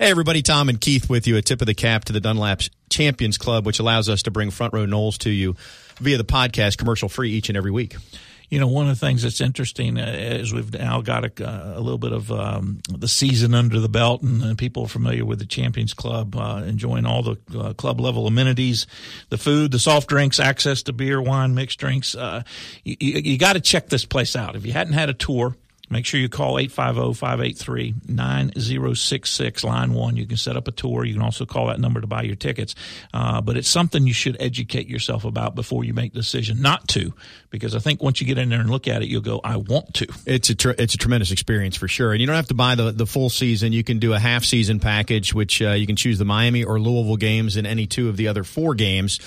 Hey everybody, Tom and Keith with you. A tip of the cap to the Dunlap Champions Club, which allows us to bring Front Row Noles to you via the podcast, commercial-free each and every week. You know, one of the things that's interesting is we've now got a little bit of the season under the belt, and people familiar with the Champions Club enjoying all the club-level amenities, the food, the soft drinks, access to beer, wine, mixed drinks. You got to check this place out. If you hadn't had a tour, make sure you call 850-583-9066, line 1. You can set up a tour. You can also call that number to buy your tickets. But it's something you should educate yourself about before you make the decision not to, because I think once you get in there and look at it, you'll go, I want to. It's a tremendous experience for sure. And you don't have to buy the full season. You can do a half-season package, which you can choose the Miami or Louisville games in any two of the other four games.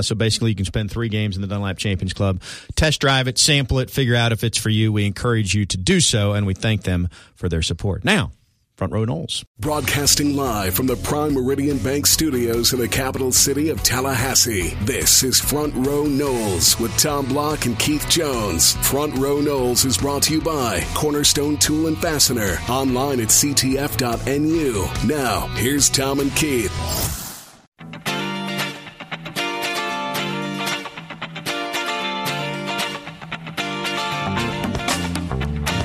So basically you can spend three games in the Dunlap Champions Club, test drive it, sample it, figure out if it's for you. We encourage you to do so, and we thank them for their support. Now, Front Row Noles. Broadcasting live from the Prime Meridian Bank studios in the capital city of Tallahassee, this is Front Row Noles with Tom Block and Keith Jones. Front Row Noles is brought to you by Cornerstone Tool and Fastener, online at ctf.nu. Now, here's Tom and Keith.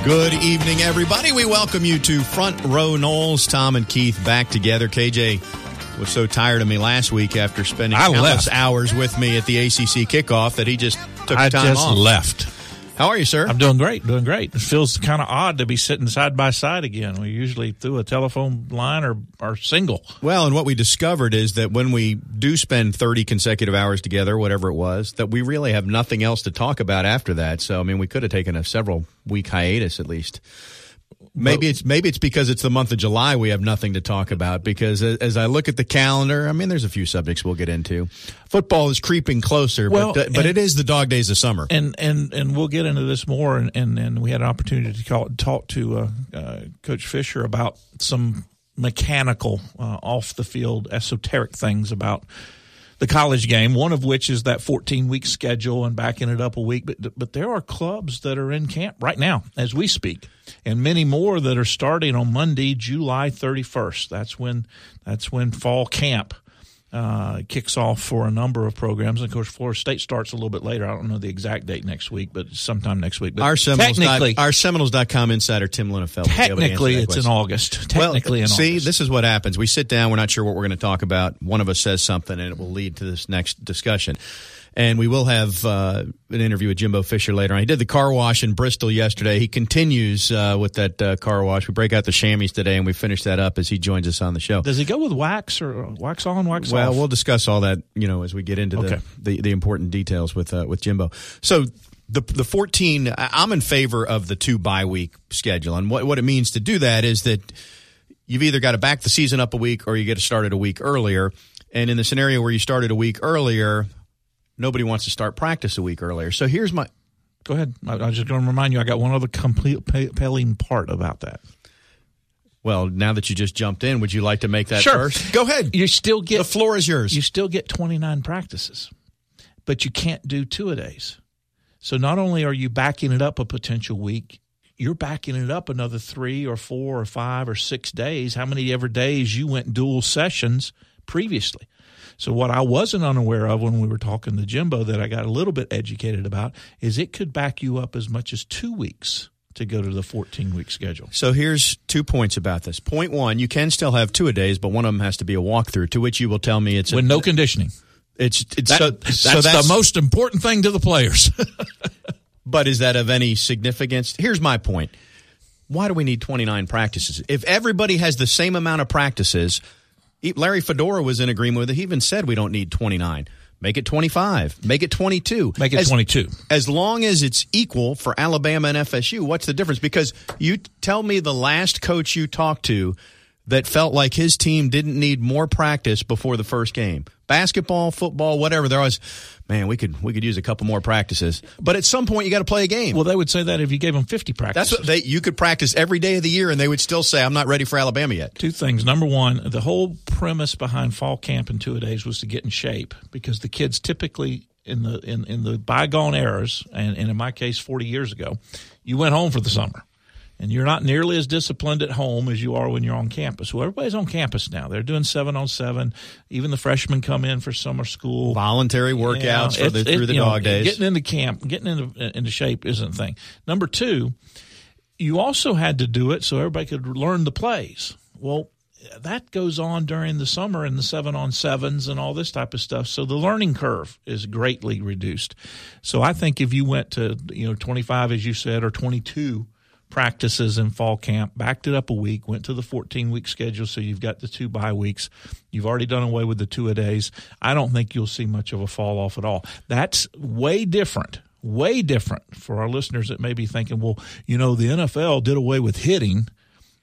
Good evening, everybody. We welcome you to Front Row Noles. Tom and Keith back together. KJ was so tired of me last week after spending countless hours with me at the ACC kickoff that he just took time off. I just left. How are you, sir? I'm doing great, doing great. It feels kind of odd to be sitting side by side again. We usually through a telephone line or single. Well, and what we discovered is that when we do spend 30 consecutive hours together, whatever it was, that we really have nothing else to talk about after that. So, I mean, we could have taken a several-week hiatus at least. Maybe it's because it's the month of July we have nothing to talk about, because as I look at the calendar, I mean, there's a few subjects we'll get into. Football is creeping closer, well, but it is the dog days of summer. And we'll get into this more, and we had an opportunity to talk to Coach Fisher about some mechanical, off-the-field, esoteric things about the college game, one of which is that 14-week schedule and backing it up a week. But there are clubs that are in camp right now as we speak, and many more that are starting on Monday, July 31st. That's when fall camp kicks off for a number of programs. And, of course, Florida State starts a little bit later. I don't know the exact date next week, but sometime next week. But our Seminoles.com insider, Tim Linnefeldt. Technically, it's question. In August. Technically, well, in August. See, this is what happens. We sit down. We're not sure what we're going to talk about. One of us says something, and it will lead to this next discussion. And we will have an interview with Jimbo Fisher later on. He did the car wash in Bristol yesterday. He continues with that car wash. We break out the chamois today, and we finish that up as he joins us on the show. Does he go with wax or wax on, wax off? Well, we'll discuss all that, you know, as we get into the important details with Jimbo. So the 14, I'm in favor of the 2-bye-week schedule. And what it means to do that is that you've either got to back the season up a week or you get to start it a week earlier. And in the scenario where you started a week earlier, nobody wants to start practice a week earlier. So here's my – go ahead. I was just going to remind you I got one other compelling part about that. Well, now that you just jumped in, would you like to make that first? Go ahead. You still get – the floor is yours. You still get 29 practices, but you can't do two-a-days. So not only are you backing it up a potential week, you're backing it up another 3 or 4 or 5 or 6 days, how many ever days you went dual sessions previously. So what I wasn't unaware of when we were talking to Jimbo that I got a little bit educated about is it could back you up as much as 2 weeks to go to the 14-week schedule. So here's 2 points about this. Point one, you can still have two-a-days, but one of them has to be a walkthrough, to which you will tell me it's – with no conditioning. That's the most important thing to the players. But is that of any significance? Here's my point. Why do we need 29 practices? If everybody has the same amount of practices – Larry Fedora was in agreement with it. He even said we don't need 29. Make it 25. Make it 22. Make it 22. As long as it's equal for Alabama and FSU, what's the difference? Because you tell me the last coach you talked to that felt like his team didn't need more practice before the first game. Basketball, football, whatever. They're always, man, we could use a couple more practices. But at some point, you got to play a game. Well, they would say that if you gave them 50 practices. That's what you could practice every day of the year, and they would still say, I'm not ready for Alabama yet. Two things. Number one, the whole premise behind fall camp and two-a-days was to get in shape, because the kids typically in the bygone eras, and in my case 40 years ago, you went home for the summer. And you're not nearly as disciplined at home as you are when you're on campus. Well, everybody's on campus now. They're doing 7-on-7. Even the freshmen come in for summer school. Voluntary workouts through the dog days. Getting into camp, getting into shape isn't a thing. Number two, you also had to do it so everybody could learn the plays. Well, that goes on during the summer in the 7-on-7s and all this type of stuff. So the learning curve is greatly reduced. So I think if you went to 25, as you said, or 22 practices in fall camp, backed it up a week, went to the 14-week schedule, so you've got the 2 bye weeks. You've already done away with the 2-a-days. I don't think you'll see much of a fall off at all. That's way different for our listeners that may be thinking, well, the NFL did away with hitting,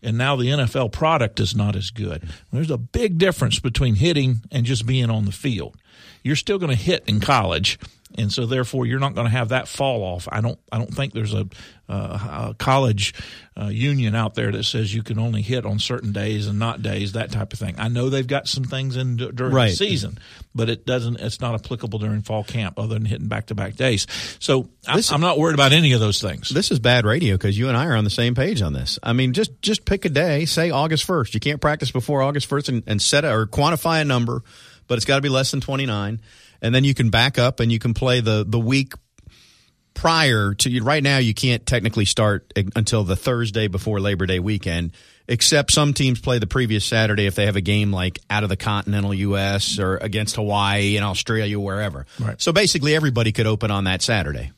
and now the NFL product is not as good. There's a big difference between hitting and just being on the field. You're still going to hit in college. And so, therefore, you're not going to have that fall off. I don't think there's a college union out there that says you can only hit on certain days and not days, that type of thing. I know they've got some things in during the season, but it doesn't. It's not applicable during fall camp other than hitting back-to-back days. So I'm not worried about any of those things. This is bad radio because you and I are on the same page on this. I mean, just pick a day. Say August 1st. You can't practice before August 1st and set or quantify a number, but it's got to be less than 29. And then you can back up and you can play the week prior to you. Right now, you can't technically start until the Thursday before Labor Day weekend, except some teams play the previous Saturday if they have a game like out of the continental U.S. or against Hawaii and Australia, wherever. Right. So basically, everybody could open on that Saturday.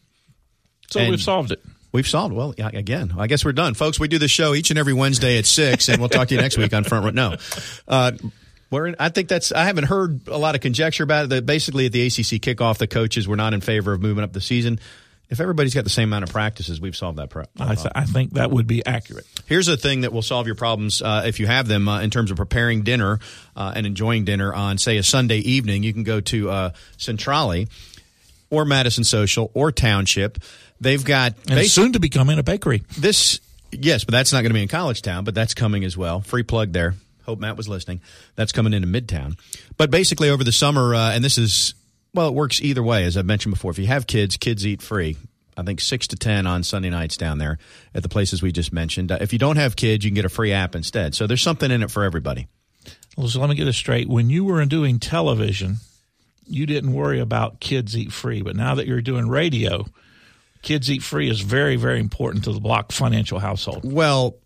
So we've solved it. We've solved. Well, again, I guess we're done. Folks, we do this show each and every Wednesday at 6, and we'll talk to you next week on Front Row. No. I think that's. I haven't heard a lot of conjecture about it. That basically, at the ACC kickoff, the coaches were not in favor of moving up the season. If everybody's got the same amount of practices, we've solved that problem. I think that would be accurate. Here's a thing that will solve your problems if you have them in terms of preparing dinner and enjoying dinner on, say, a Sunday evening. You can go to Centrale or Madison Social or Township. They've got soon to be coming a bakery. Yes, but that's not going to be in College Town, but that's coming as well. Free plug there. Hope Matt was listening. That's coming into Midtown. But basically over the summer, and this is, well, it works either way, as I've mentioned before. If you have kids, kids eat free. I think 6 to 10 on Sunday nights down there at the places we just mentioned. If you don't have kids, you can get a free app instead. So there's something in it for everybody. Well, so let me get this straight. When you were doing television, you didn't worry about kids eat free. But now that you're doing radio, kids eat free is very, very important to the Block financial household. Well,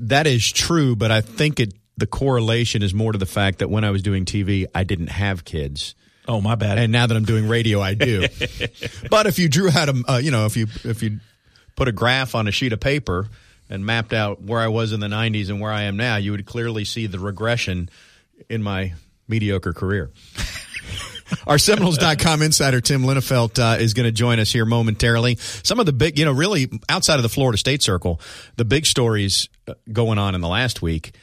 that is true, but I think the correlation is more to the fact that when I was doing TV, I didn't have kids. Oh, my bad. And now that I'm doing radio, I do. But if you drew out if you put a graph on a sheet of paper and mapped out where I was in the 90s and where I am now, you would clearly see the regression in my mediocre career. Our Seminoles.com insider, Tim Linnefeldt, is going to join us here momentarily. Some of the big, really outside of the Florida State circle, the big stories going on in the last week.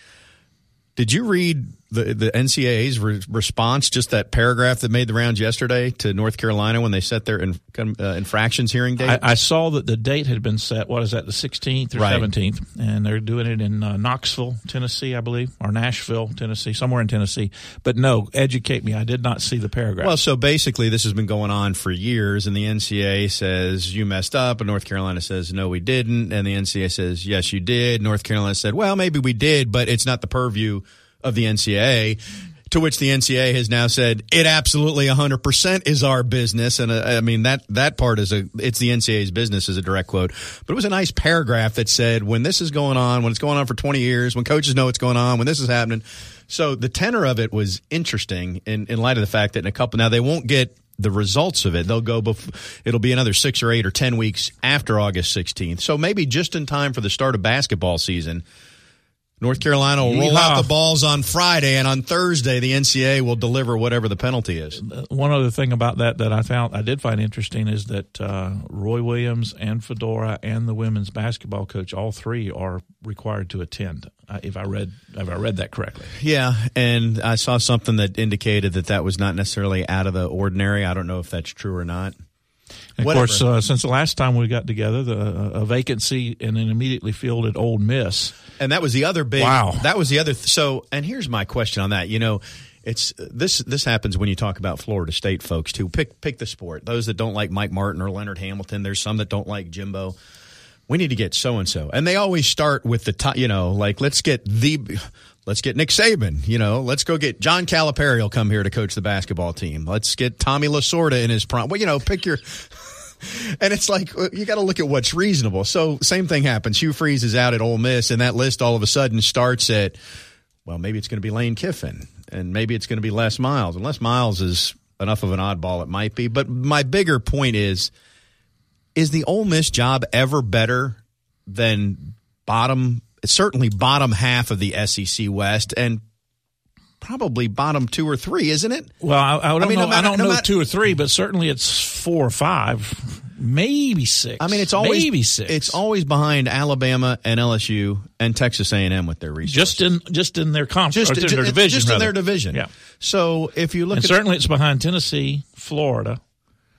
Did you read the NCAA's response, just that paragraph that made the rounds yesterday to North Carolina when they set their infractions hearing date? I saw that the date had been set, what is that, the 16th or 17th, and they're doing it in Knoxville, Tennessee, I believe, or Nashville, Tennessee, somewhere in Tennessee. But no, educate me. I did not see the paragraph. Well, so basically this has been going on for years, and the NCAA says, you messed up, and North Carolina says, no, we didn't, and the NCAA says, yes, you did. North Carolina said, well, maybe we did, but it's not the purview of the NCAA, to which the NCAA has now said it absolutely 100% is our business. And I mean, that part is it's the NCAA's business is a direct quote. But it was a nice paragraph that said when this is going on, when it's going on for 20 years, when coaches know it's going on, when this is happening. So the tenor of it was interesting in light of the fact that in a couple – now they won't get the results of it. They'll go – it'll be another 6 or 8 or 10 weeks after August 16th. So maybe just in time for the start of basketball season – North Carolina will roll out the balls on Friday, and on Thursday, the NCAA will deliver whatever the penalty is. One other thing about that I did find interesting is that Roy Williams and Fedora and the women's basketball coach, all three are required to attend. If I read that correctly, yeah. And I saw something that indicated that was not necessarily out of the ordinary. I don't know if that's true or not. And of course, since the last time we got together, a vacancy and then immediately filled at Ole Miss. And that was the other big. Wow. That was the other. So, and here's my question on that. It's this happens when you talk about Florida State folks too. Pick the sport. Those that don't like Mike Martin or Leonard Hamilton. There's some that don't like Jimbo. we need to get so-and-so. And they always start with the top, you know, like, let's get Nick Saban, you know, let's go get John Calipari will come here to coach the basketball team. Let's get Tommy Lasorda in his prime. Well, you know, pick your, and it's like, you got to look at what's reasonable. So same thing happens. Hugh Freeze is out at Ole Miss, and that list all of a sudden starts at, well, maybe it's going to be Lane Kiffin, and maybe it's going to be Les Miles. And Les Miles is enough of an oddball, it might be. But my bigger point is the Ole Miss job ever better than bottom half of the SEC West, and probably bottom two or three, isn't it? Well, I don't know two or three, but certainly it's four or five, maybe six. I mean, it's always behind Alabama and LSU and Texas A&M with their resources. Just in their conference, in their division. Just in their division. Yeah. So if you look at certainly it's behind Tennessee, Florida,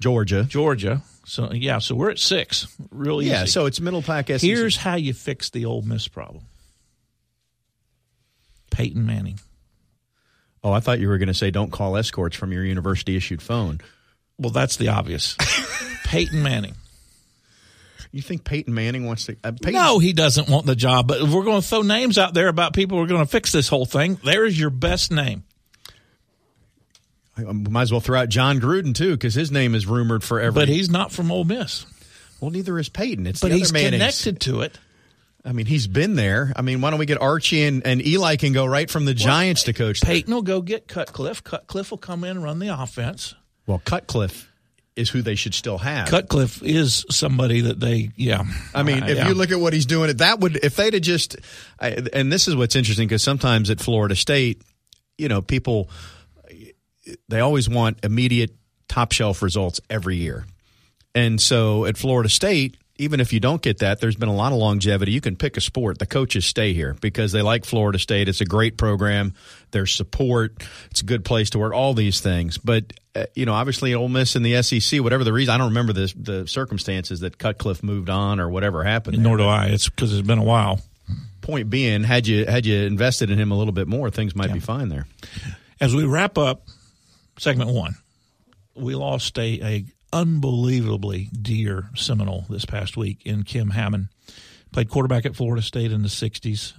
Georgia. So, yeah, so we're at six. Really easy. Yeah, so it's middle pack SEC. Here's how you fix the Ole Miss problem. Peyton Manning. Oh, I thought you were going to say don't call escorts from your university-issued phone. Well, that's the obvious. Peyton Manning. You think Peyton Manning wants to No, he doesn't want the job, but if we're going to throw names out there about people who are going to fix this whole thing, there's your best name. I might as well throw out John Gruden, too, because his name is rumored forever. But he's not from Ole Miss. Well, neither is Peyton. But he's connected to it. I mean, he's been there. I mean, why don't we get Archie and Eli can go right from the Giants to coach them? Peyton will go get Cutcliffe. Cutcliffe will come in and run the offense. Well, Cutcliffe is who they should still have. Cutcliffe is somebody that they, yeah. I mean, if you look at what he's doing, and this is what's interesting, because sometimes at Florida State, you know, people – they always want immediate top shelf results every year. And so at Florida State, even if you don't get that, there's been a lot of longevity. You can pick a sport. The coaches stay here because they like Florida State. It's a great program. There's support. It's a good place to work, all these things. But, you know, obviously Ole Miss and the SEC, whatever the reason, I don't remember the circumstances that Cutcliffe moved on or whatever happened. Nor do I. It's because it's been a while. Point being, had you invested in him a little bit more, things might be fine there. As we wrap up, segment one, we lost a unbelievably dear Seminole this past week in Kim Hammond. Played quarterback at Florida State in the 60s.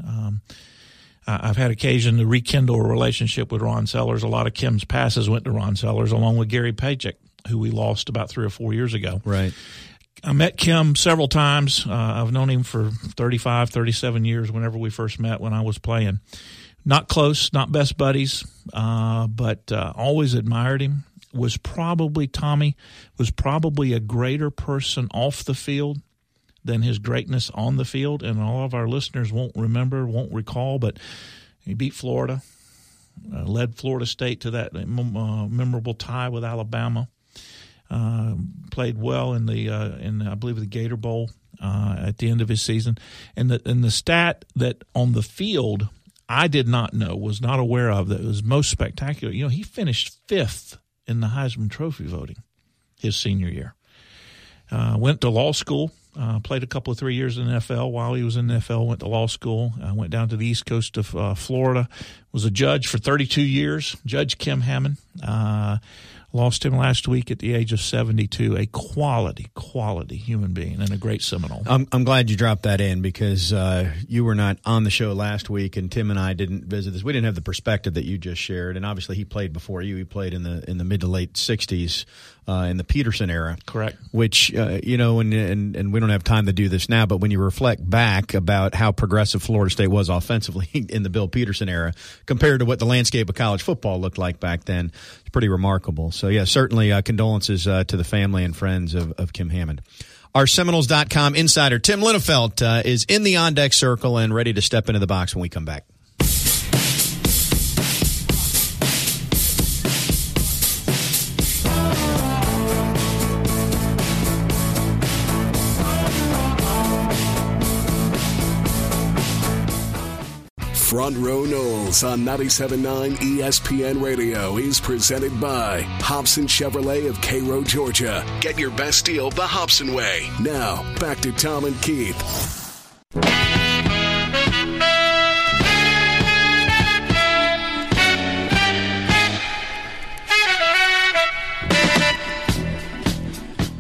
I've had occasion to rekindle a relationship with Ron Sellers. A lot of Kim's passes went to Ron Sellers, along with Gary Pajic, who we lost about 3 or 4 years ago. Right. I met Kim several times. I've known him for 35, 37 years whenever we first met when I was playing. Not close, not best buddies, but always admired him. Was probably a greater person off the field than his greatness on the field. And all of our listeners won't recall, but he beat Florida, led Florida State to that memorable tie with Alabama, played well in the Gator Bowl at the end of his season. And the stat that on the field I did not know, was not aware of, that was most spectacular. You know, he finished fifth in the Heisman Trophy voting his senior year. Went to law school, played a couple of 3 years in the NFL. While he was in the NFL, went to law school, went down to the east coast of Florida, was a judge for 32 years, Judge Kim Hammond. Lost him last week at the age of 72, a quality human being and a great Seminole. I'm glad you dropped that in because you were not on the show last week, and Tim and I didn't visit this. We didn't have the perspective that you just shared, and obviously he played before you. He played in the mid to late 60s in the Peterson era. Correct. Which, you know, and we don't have time to do this now, but when you reflect back about how progressive Florida State was offensively in the Bill Peterson era compared to what the landscape of college football looked like back then, it's pretty remarkable. So, yeah, certainly condolences to the family and friends of Kim Hammond. Our Seminoles.com insider, Tim Linnefeldt, is in the on-deck circle and ready to step into the box when we come back. Front Row Knowles on 97.9 ESPN Radio is presented by Hobson Chevrolet of Cairo, Georgia. Get your best deal the Hobson way. Now, back to Tom and Keith.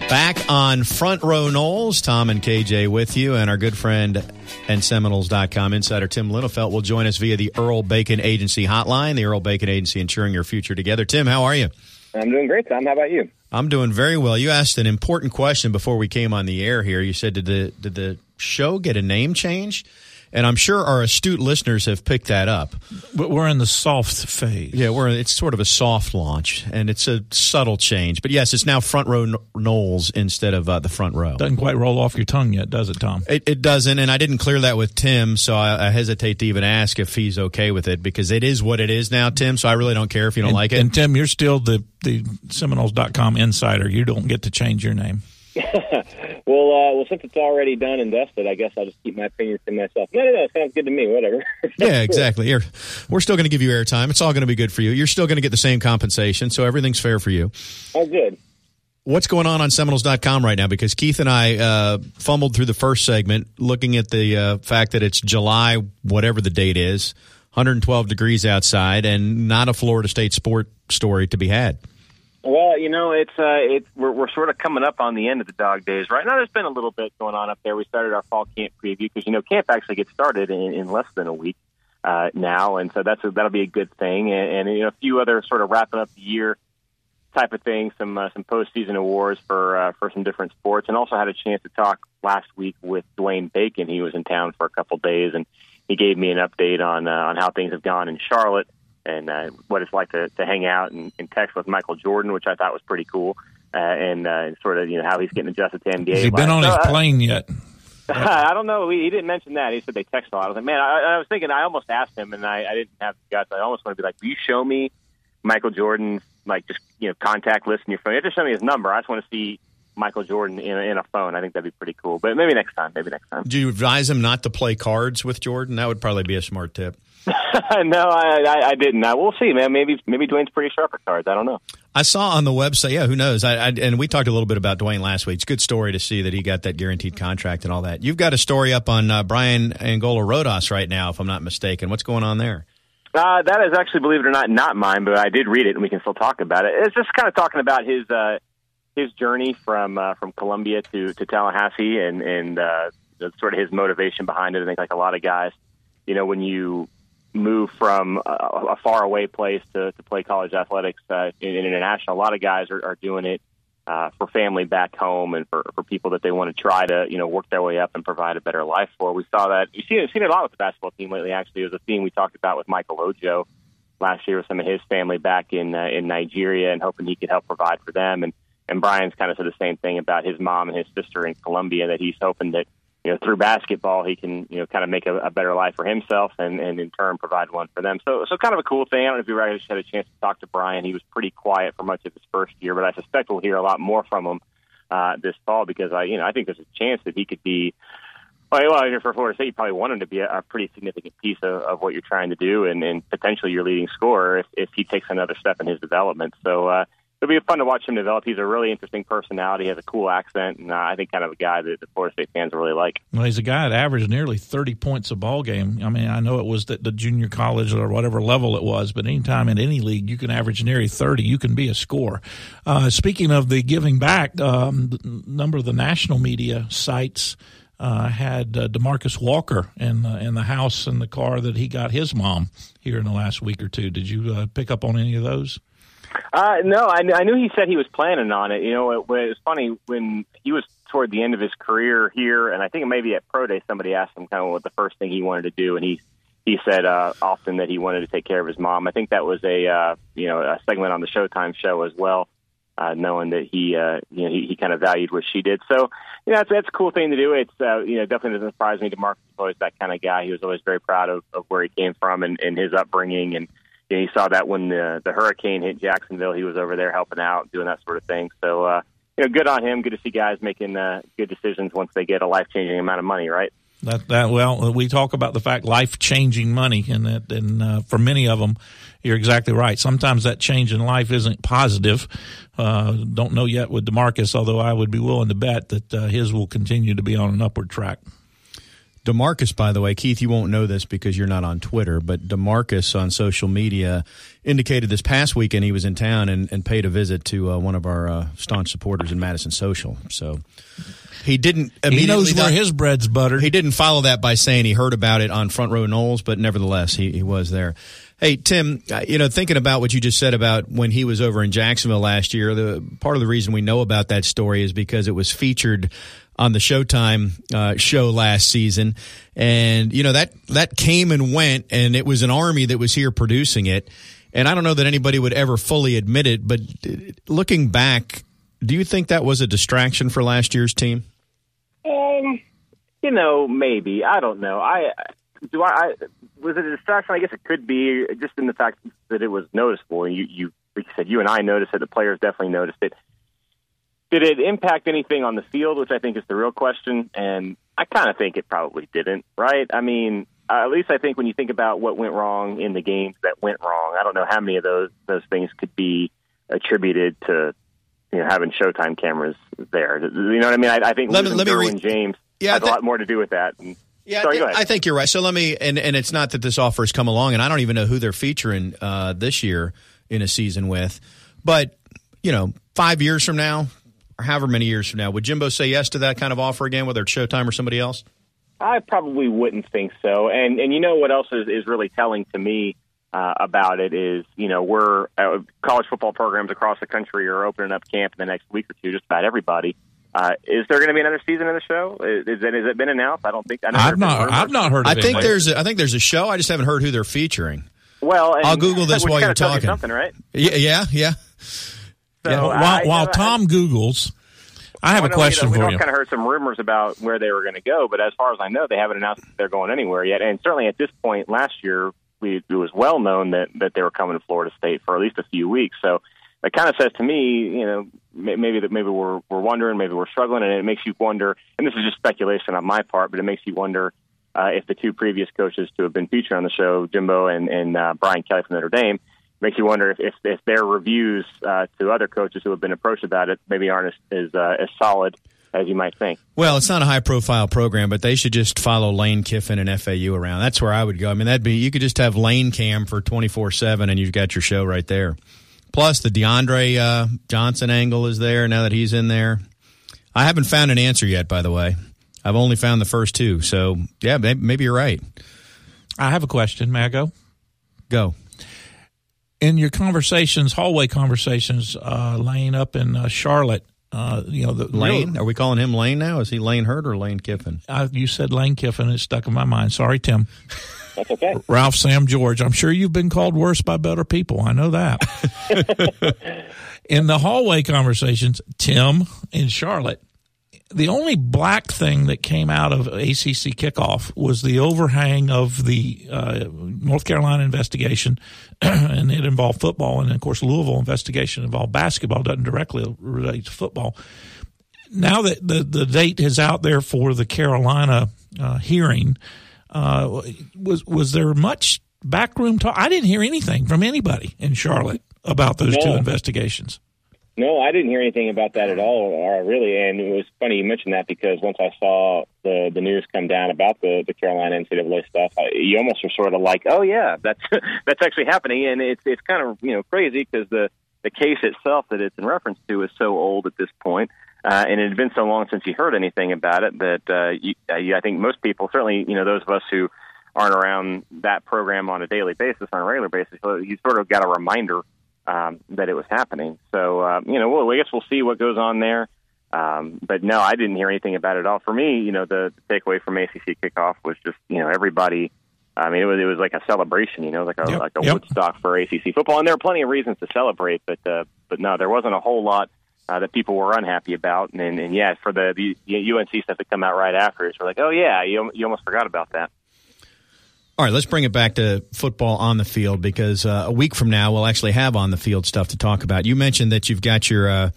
Back on on Front Row Knowles. Tom and KJ with you, and our good friend and Seminoles.com insider Tim Linnefeldt will join us via the Earl Bacon Agency hotline, the Earl Bacon Agency, ensuring your future together. Tim, how are you? I'm doing great, Tom. How about you? I'm doing very well. You asked an important question before we came on the air here. You said, did the show get a name change? And I'm sure our astute listeners have picked that up. But we're in the soft phase. Yeah, it's sort of a soft launch, and it's a subtle change. But, yes, it's now Front Row Knowles instead of the Front Row. Doesn't quite roll off your tongue yet, does it, Tom? It doesn't, and I didn't clear that with Tim, so I hesitate to even ask if he's okay with it, because it is what it is now, Tim, so I really don't care if you don't like it. And, Tim, you're still the Seminoles.com insider. You don't get to change your name. Well, since it's already done and dusted, I guess I'll just keep my opinions to myself. No, it sounds good to me, whatever. Yeah, exactly. We're still going to give you airtime. It's all going to be good for you. You're still going to get the same compensation, so everything's fair for you. Oh, good. What's going on Seminoles.com right now? Because Keith and I fumbled through the first segment looking at the fact that it's July, whatever the date is, 112 degrees outside, and not a Florida State sport story to be had. Well, we're sort of coming up on the end of the dog days right now. There's been a little bit going on up there. We started our fall camp preview because camp actually gets started in less than a week now, and so that'll be a good thing. And a few other sort of wrapping up the year type of things, some postseason awards for some different sports, and also had a chance to talk last week with Dwayne Bacon. He was in town for a couple of days, and he gave me an update on how things have gone in Charlotte. And what it's like to hang out and text with Michael Jordan, which I thought was pretty cool, and sort of how he's getting adjusted to NBA. Has he been on his plane yet? I don't know. He didn't mention that. He said they text a lot. I was like, man, I was thinking. I almost asked him, and I didn't have the guts. I almost want to be like, will you show me Michael Jordan's contact list in your phone? You have to show me his number. I just want to see Michael Jordan in a phone. I think that'd be pretty cool. But maybe next time. Do you advise him not to play cards with Jordan? That would probably be a smart tip. No, I didn't. I will see, man. Maybe Dwayne's pretty sharp at cards. I don't know. I saw on the website. Yeah, who knows? And we talked a little bit about Dwayne last week. It's a good story to see that he got that guaranteed contract and all that. You've got a story up on Brian Angola-Rodas right now, if I'm not mistaken. What's going on there? That is actually, believe it or not mine, but I did read it, and we can still talk about it. It's just kind of talking about his journey from Columbia to Tallahassee, and sort of his motivation behind it. I think, like a lot of guys, when you move from a faraway place to play college athletics in international, a lot of guys are doing it for family back home and for people that they want to try to work their way up and provide a better life for. We saw that. We've seen it a lot with the basketball team lately. Actually, it was a theme we talked about with Michael Ojo last year with some of his family back in Nigeria, and hoping he could help provide for them. And Brian's kind of said the same thing about his mom and his sister in Colombia, that he's hoping that through basketball, he can, kind of make a better life for himself and in turn provide one for them. So kind of a cool thing. I don't know if you guys had a chance to talk to Brian. He was pretty quiet for much of his first year, but I suspect we'll hear a lot more from him this fall, because I think there's a chance that he could be, for Florida State, you probably want him to be a pretty significant piece of what you're trying to do, and potentially your leading scorer if he takes another step in his development. So, it'll be fun to watch him develop. He's a really interesting personality, has a cool accent, and I think kind of a guy that the Florida State fans really like. Well, he's a guy that averaged nearly 30 points a ball game. I mean, I know it was the junior college or whatever level it was, but anytime in any league you can average nearly 30, you can be a scorer. Speaking of the giving back, a number of the national media sites had DeMarcus Walker in the house and the car that he got his mom here in the last week or two. Did you pick up on any of those? No, I knew he said he was planning on it. It was funny when he was toward the end of his career here, and I think maybe at Pro Day somebody asked him kind of what the first thing he wanted to do, and he said often that he wanted to take care of his mom. I think that was a segment on the Showtime show as well, knowing that he kind of valued what she did. So that's a cool thing to do. It's definitely doesn't surprise me. DeMarcus was always that kind of guy. He was always very proud of where he came from and his upbringing, and you saw that when the hurricane hit Jacksonville, he was over there helping out, doing that sort of thing. So, good on him. Good to see guys making good decisions once they get a life-changing amount of money, right? Well, we talk about the fact life-changing money, and for many of them, you're exactly right. Sometimes that change in life isn't positive. Don't know yet with DeMarcus, although I would be willing to bet that his will continue to be on an upward track. DeMarcus, by the way, Keith, you won't know this because you're not on Twitter, but DeMarcus on social media indicated this past weekend he was in town and paid a visit to one of our staunch supporters in Madison Social. So he didn't immediately. He knows where his bread's buttered. He didn't follow that by saying he heard about it on Front Row Knowles, but nevertheless, he was there. Hey, Tim, you know, thinking about what you just said about when he was over in Jacksonville last year, part of the reason we know about that story is because it was featured on the Showtime show last season. And, you know, that came and went, and it was an Army that was here producing it. And I don't know that anybody would ever fully admit it, but looking back, do you think that was a distraction for last year's team? You know, maybe. I don't know. Was it a distraction? I guess it could be, just in the fact that it was noticeable. And you like you said, you and I noticed it. The players definitely noticed it. Did it impact anything on the field, which I think is the real question? And I kind of think it probably didn't, right? I mean, at least I think when you think about what went wrong in the games that went wrong, I don't know how many of those things could be attributed to, you know, having Showtime cameras there. You know what I mean? I think Derwin James has a lot more to do with that. And, yeah, sorry, I think you're right. So let me, and it's not that this offer has come along, and I don't even know who they're featuring this year in a season with, but, you know, 5 years from now, or however many years from now, would Jimbo say yes to that kind of offer again, whether it's Showtime or somebody else? I probably wouldn't think so. And you know what else is really telling to me about it is, you know, we're college football programs across the country are opening up camp in the next week or two, just about everybody. Is there going to be another season of the show? Has it been announced? I don't think. I've not heard of it. I think there's a show. I just haven't heard who they're featuring. Well, and I'll Google this while you're talking. Something, right? Yeah. So, yeah. While Tom Googles, I have a question for you. We kind of heard some rumors about where they were going to go, but as far as I know, they haven't announced that they're going anywhere yet. And certainly at this point last year, it was well known that they were coming to Florida State for at least a few weeks. So it kind of says to me, you know, maybe we're wondering, maybe we're struggling, and it makes you wonder. And this is just speculation on my part, but it makes you wonder if the two previous coaches to have been featured on the show, Jimbo and Brian Kelly from Notre Dame, makes you wonder if their reviews to other coaches who have been approached about it maybe aren't as solid as you might think. Well, it's not a high-profile program, but they should just follow Lane Kiffin and FAU around. That's where I would go. I mean, you could just have Lane Cam for 24/7, and you've got your show right there. Plus, the DeAndre Johnson angle is there now that he's in there. I haven't found an answer yet, by the way. I've only found the first two. So, yeah, maybe you're right. I have a question. May I go? Go. In your conversations, hallway conversations, Lane up in Charlotte, you know, the Lane. Are we calling him Lane now? Is he Lane Hurd or Lane Kiffin? You said Lane Kiffin. It stuck in my mind. Sorry, Tim. That's okay. Ralph, Sam, George, I'm sure you've been called worse by better people. I know that. In the hallway conversations, Tim in Charlotte, the only black thing that came out of ACC kickoff was the overhang of the North Carolina investigation, and it involved football. And, of course, Louisville investigation involved basketball, doesn't directly relate to football. Now that the date is out there for the Carolina hearing, was there much backroom talk? I didn't hear anything from anybody in Charlotte about those two investigations. No, I didn't hear anything about that at all, really. And it was funny you mentioned that, because once I saw the news come down about the Carolina NCAA stuff, you almost were sort of like, oh, yeah, that's actually happening. And it's kind of, you know, crazy, because the case itself that it's in reference to is so old at this point. And it had been so long since you heard anything about it that I think most people, certainly, you know, those of us who aren't around that program on a daily basis, on a regular basis, you sort of got a reminder that it was happening. So, you know, I guess we'll see what goes on there. But, no, I didn't hear anything about it at all. For me, you know, the takeaway from ACC kickoff was just, you know, everybody – I mean, it was like a celebration, you know, like a Woodstock for ACC football. And there are plenty of reasons to celebrate, but no, there wasn't a whole lot that people were unhappy about. And yeah, for the UNC stuff to come out right after, it's like, oh, yeah, you almost forgot about that. All right, let's bring it back to football on the field, because a week from now we'll actually have on the field stuff to talk about. You mentioned that you've got your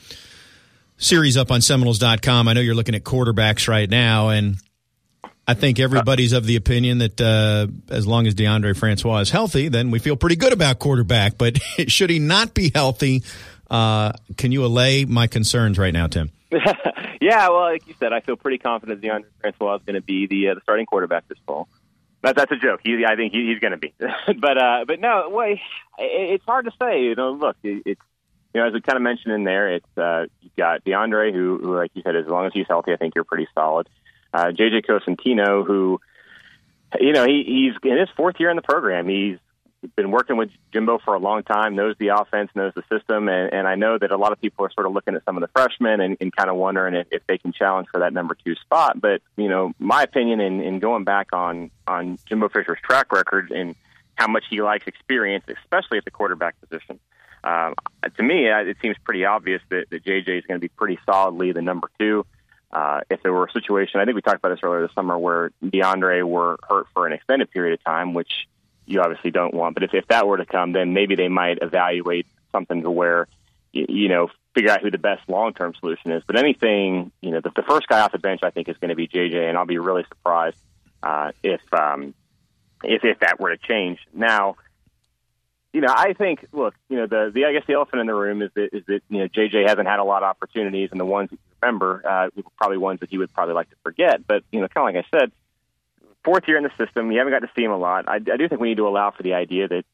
series up on Seminoles.com. I know you're looking at quarterbacks right now, and I think everybody's of the opinion that as long as DeAndre Francois is healthy, then we feel pretty good about quarterback. But should he not be healthy, can you allay my concerns right now, Tim? Yeah, well, like you said, I feel pretty confident DeAndre Francois is going to be the starting quarterback this fall. That's a joke. I think he's going to be. But no, well, it's hard to say. You know, look, it's as we kind of mentioned in there, it's you've got DeAndre, who like you said, as long as he's healthy, I think you're pretty solid. JJ Cosentino, who he's in his fourth year in the program. He's been working with Jimbo for a long time, knows the offense, knows the system, and I know that a lot of people are sort of looking at some of the freshmen and kind of wondering if they can challenge for that number two spot. But, my opinion in going back on Jimbo Fisher's track record and how much he likes experience, especially at the quarterback position, to me, it seems pretty obvious that J.J. is going to be pretty solidly the number two. If there were a situation, I think we talked about this earlier this summer, where DeAndre were hurt for an extended period of time, which you obviously don't want. But if that were to come, then maybe they might evaluate something to where, figure out who the best long-term solution is. But anything, the first guy off the bench, I think, is going to be JJ, and I'll be really surprised if that were to change. Now, I think, look, I guess the elephant in the room is that JJ hasn't had a lot of opportunities, and the ones that you remember were probably ones that he would probably like to forget. But, kind of like I said, fourth year in the system, you haven't got to see him a lot. I do think we need to allow for the idea that,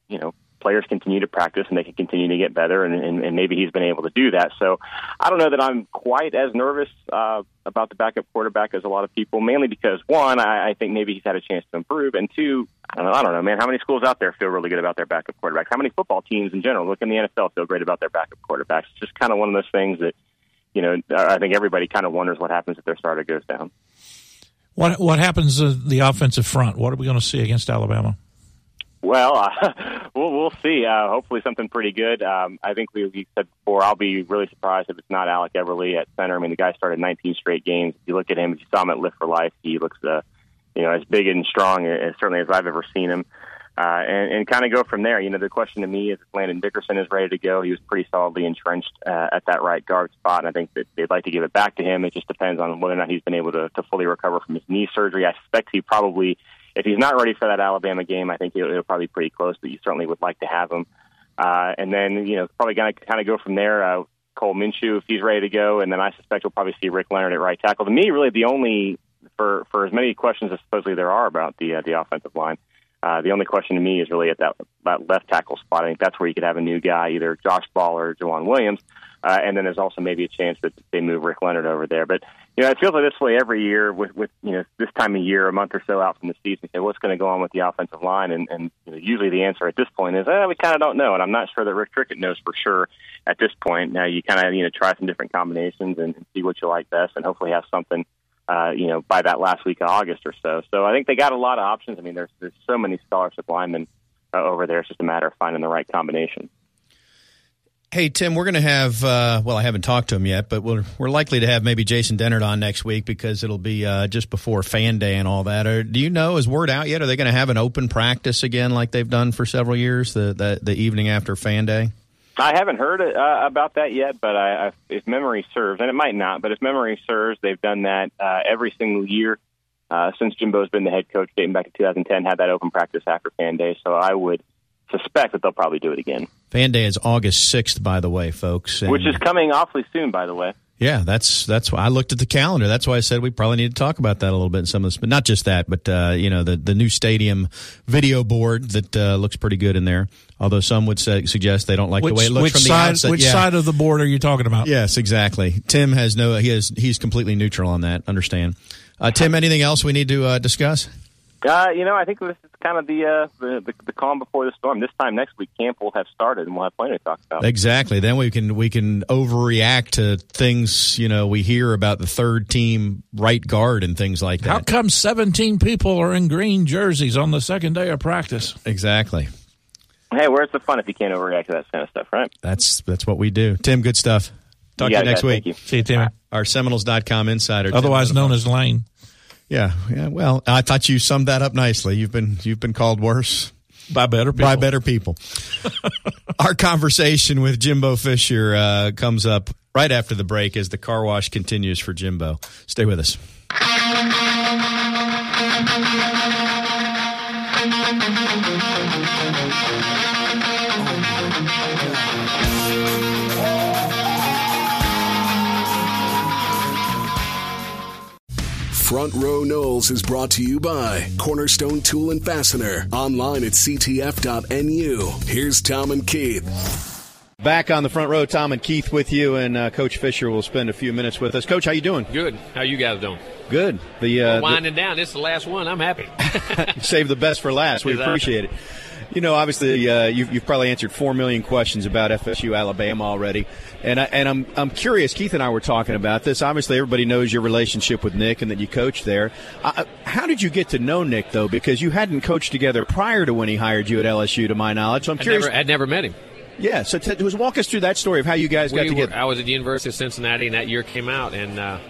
players continue to practice and they can continue to get better, and maybe he's been able to do that. So I don't know that I'm quite as nervous about the backup quarterback as a lot of people, mainly because, one, I think maybe he's had a chance to improve, and two, I don't know, man, how many schools out there feel really good about their backup quarterbacks? How many football teams in general, look in the NFL, feel great about their backup quarterbacks? It's just kind of one of those things that, I think everybody kind of wonders what happens if their starter goes down. What happens to the offensive front? What are we going to see against Alabama? Well, we'll see. Hopefully something pretty good. I think we said before, I'll be really surprised if it's not Alec Everly at center. I mean, the guy started 19 straight games. If you look at him, if you saw him at Lift for Life, he looks, as big and strong, as certainly as I've ever seen him. And kind of go from there. The question to me is if Landon Dickerson is ready to go. He was pretty solidly entrenched at that right guard spot, and I think that they'd like to give it back to him. It just depends on whether or not he's been able to fully recover from his knee surgery. I suspect he probably, if he's not ready for that Alabama game, I think it'll probably be pretty close, but you certainly would like to have him. And then, probably going to kind of go from there. Cole Minshew, if he's ready to go, and then I suspect we'll probably see Rick Leonard at right tackle. To me, really the only, for as many questions as supposedly there are about the offensive line, the only question to me is really at that left tackle spot. I think that's where you could have a new guy, either Josh Ball or Jawan Williams. And then there's also maybe a chance that they move Rick Leonard over there. But, it feels like this way every year with this time of year, a month or so out from the season, you say, what's going to go on with the offensive line? And usually the answer at this point is, we kind of don't know. And I'm not sure that Rick Trickett knows for sure at this point. Now you kind of, try some different combinations and see what you like best and hopefully have something by that last week of August or so. So I think they got a lot of options. I mean, there's so many scholarship linemen over there. It's just a matter of finding the right combination. Hey, Tim, we're going to have, I haven't talked to him yet, but we're likely to have maybe Jason Dennard on next week because it'll be just before Fan Day and all that. Or do you know, is word out yet? Are they going to have an open practice again like they've done for several years, the evening after Fan Day? I haven't heard about that yet, but if memory serves, and it might not, but if memory serves, they've done that every single year since Jimbo's been the head coach, dating back to 2010, had that open practice after Fan Day. So I would suspect that they'll probably do it again. Fan Day is August 6th, by the way, folks. Which is coming awfully soon, by the way. Yeah, that's why I looked at the calendar. That's why I said we probably need to talk about that a little bit in some of this, but not just that, but the new stadium video board that looks pretty good in there. Although some would suggest they don't like the way it looks from the outside. Which side of the board are you talking about? Yes, exactly. Tim has he's completely neutral on that. Understand, Tim? Anything else we need to discuss? I think this is kind of the calm before the storm. This time next week, camp will have started, and we'll have plenty to talk about. Exactly. Then we can overreact to things, we hear about the third team right guard and things like that. How come 17 people are in green jerseys on the second day of practice? Exactly. Hey, where's the fun if you can't overreact to that kind of stuff, right? That's what we do. Tim, good stuff. Talk to you next week. Thank you. See you, Tim. Our Seminoles.com insider. Otherwise known as Lane. Yeah. Well, I thought you summed that up nicely. You've been called worse by better people. Our conversation with Jimbo Fisher comes up right after the break as the car wash continues for Jimbo. Stay with us. Front Row Knowles is brought to you by Cornerstone Tool and Fastener, online at ctf.nu. Here's Tom and Keith. Back on the front row, Tom and Keith with you, and Coach Fisher will spend a few minutes with us. Coach, how you doing? Good. How you guys doing? Good. We're winding down. This is the last one. I'm happy. Save the best for last. We appreciate it. You know, obviously, you've probably answered 4 million questions about FSU Alabama already, and I'm curious. Keith and I were talking about this. Obviously, everybody knows your relationship with Nick and that you coach there. How did you get to know Nick though? Because you hadn't coached together prior to when he hired you at LSU, to my knowledge. So I'm curious. I'd never met him. Yeah, so just walk us through that story of how you guys got together. I was at the University of Cincinnati, and that year came out, and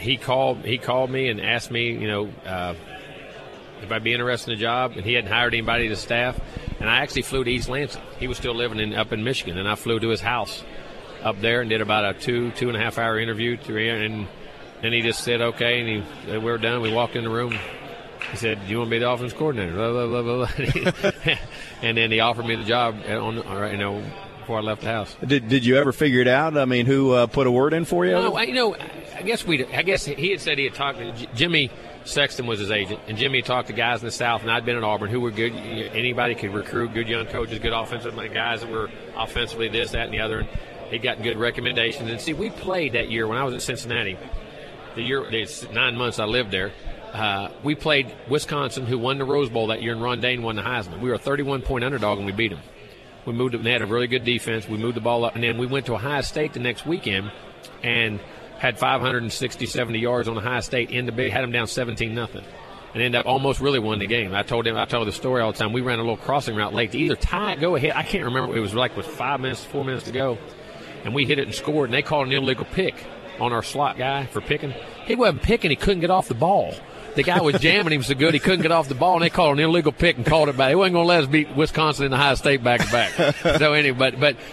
he called me and asked me, if I'd be interested in a job, and he hadn't hired anybody to staff, and I actually flew to East Lansing. He was still living up in Michigan, and I flew to his house up there and did about a two and a half hour interview, and then he just said, okay, and we're done. We walked in the room. He said, "Do you want to be the offense coordinator?" Blah, blah, blah, blah. And then he offered me the job before I left the house. Did you ever figure it out? I mean, who put a word in for you? No, I guess he had said he had talked to Jimmy Sexton was his agent, and Jimmy talked to guys in the South, and I'd been at Auburn who were good. Anybody could recruit good young coaches, good offensive guys that were offensively this, that, and the other. And he got good recommendations. And see, we played that year when I was at Cincinnati. The 9 months I lived there. We played Wisconsin, who won the Rose Bowl that year, and Ron Dane won the Heisman. We were a 31-point underdog, and we beat them. We moved up and had a really good defense. We moved the ball up, and then we went to Ohio State the next weekend and had 560, 70 yards on Ohio State in the big, had them down 17-0, and ended up almost really won the game. I told the story all the time. We ran a little crossing route late to either tie, go ahead. I can't remember. It was like with 4 minutes to go, and we hit it and scored, and they called an illegal pick on our slot guy for picking. He wasn't picking. He couldn't get off the ball. The guy was jamming him so good he couldn't get off the ball, and they called an illegal pick and called it back. He wasn't going to let us beat Wisconsin and Ohio State back-to-back. So anyway,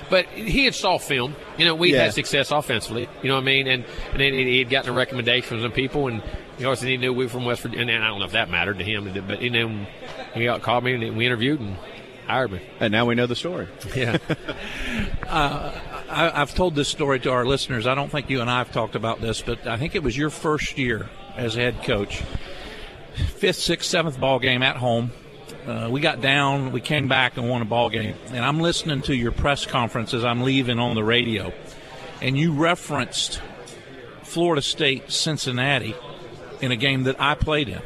but he had saw film. We had success offensively. You know what I mean? And then he had gotten a recommendation from some people, and obviously he knew we were from West Virginia. And I don't know if that mattered to him, but then he called me and we interviewed and hired me. And now we know the story. Yeah. I've told this story to our listeners. I don't think you and I have talked about this, but I think it was your first year as head coach. 5th, 6th, 7th ball game at home. We got down, we came back and won a ball game. And I'm listening to your press conference as I'm leaving on the radio. And you referenced Florida State, Cincinnati in a game that I played in.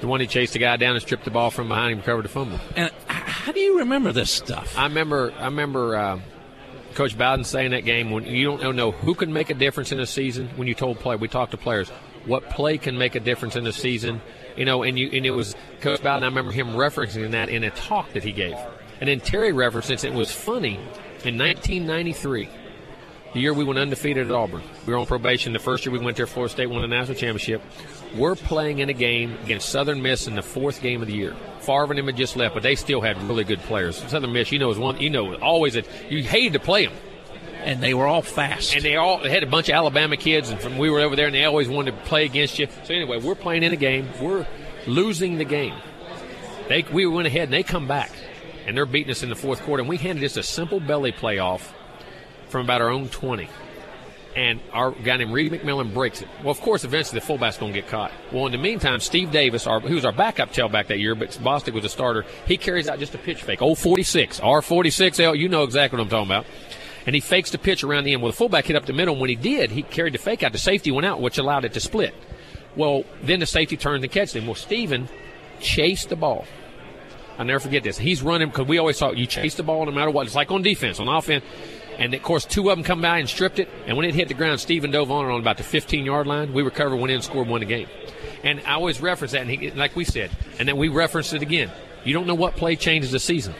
The one he chased the guy down and stripped the ball from behind him and covered the fumble. And how do you remember this stuff? I remember Coach Bowden saying that game, when you don't know who can make a difference in a season, when you told play, we talked to players, what play can make a difference in the season, and it was Coach Bowden. I remember him referencing that in a talk that he gave. And then Terry referenced it. It was funny. In 1993, the year we went undefeated at Auburn, we were on probation. The first year we went there, Florida State won the national championship. We're playing in a game against Southern Miss in the fourth game of the year. Favre and him had just left, but they still had really good players. Southern Miss, you hated to play them. And they were all fast. And they had a bunch of Alabama kids, and we were over there, and they always wanted to play against you. So anyway, we're playing in a game. We're losing the game. We went ahead, and they come back, and they're beating us in the fourth quarter. And we handed us a simple belly playoff from about our own 20. And our guy named Reed McMillan breaks it. Well, of course, eventually the fullback's going to get caught. Well, in the meantime, Steve Davis, who was our backup tailback that year, but Bostic was a starter, he carries out just a pitch fake. Old 46, R46L, you know exactly what I'm talking about. And he fakes the pitch around the end. Well, the fullback hit up the middle, and when he did, he carried the fake out. The safety went out, which allowed it to split. Well, then the safety turned and catched him. Well, Steven chased the ball. I'll never forget this. He's running because we always thought you chase the ball no matter what. It's like on defense, on offense. And, of course, two of them come by and stripped it. And when it hit the ground, Steven dove on about the 15-yard line. We recovered, went in, and scored, won the game. And I always reference that, and like we said. And then we referenced it again. You don't know what play changes the season.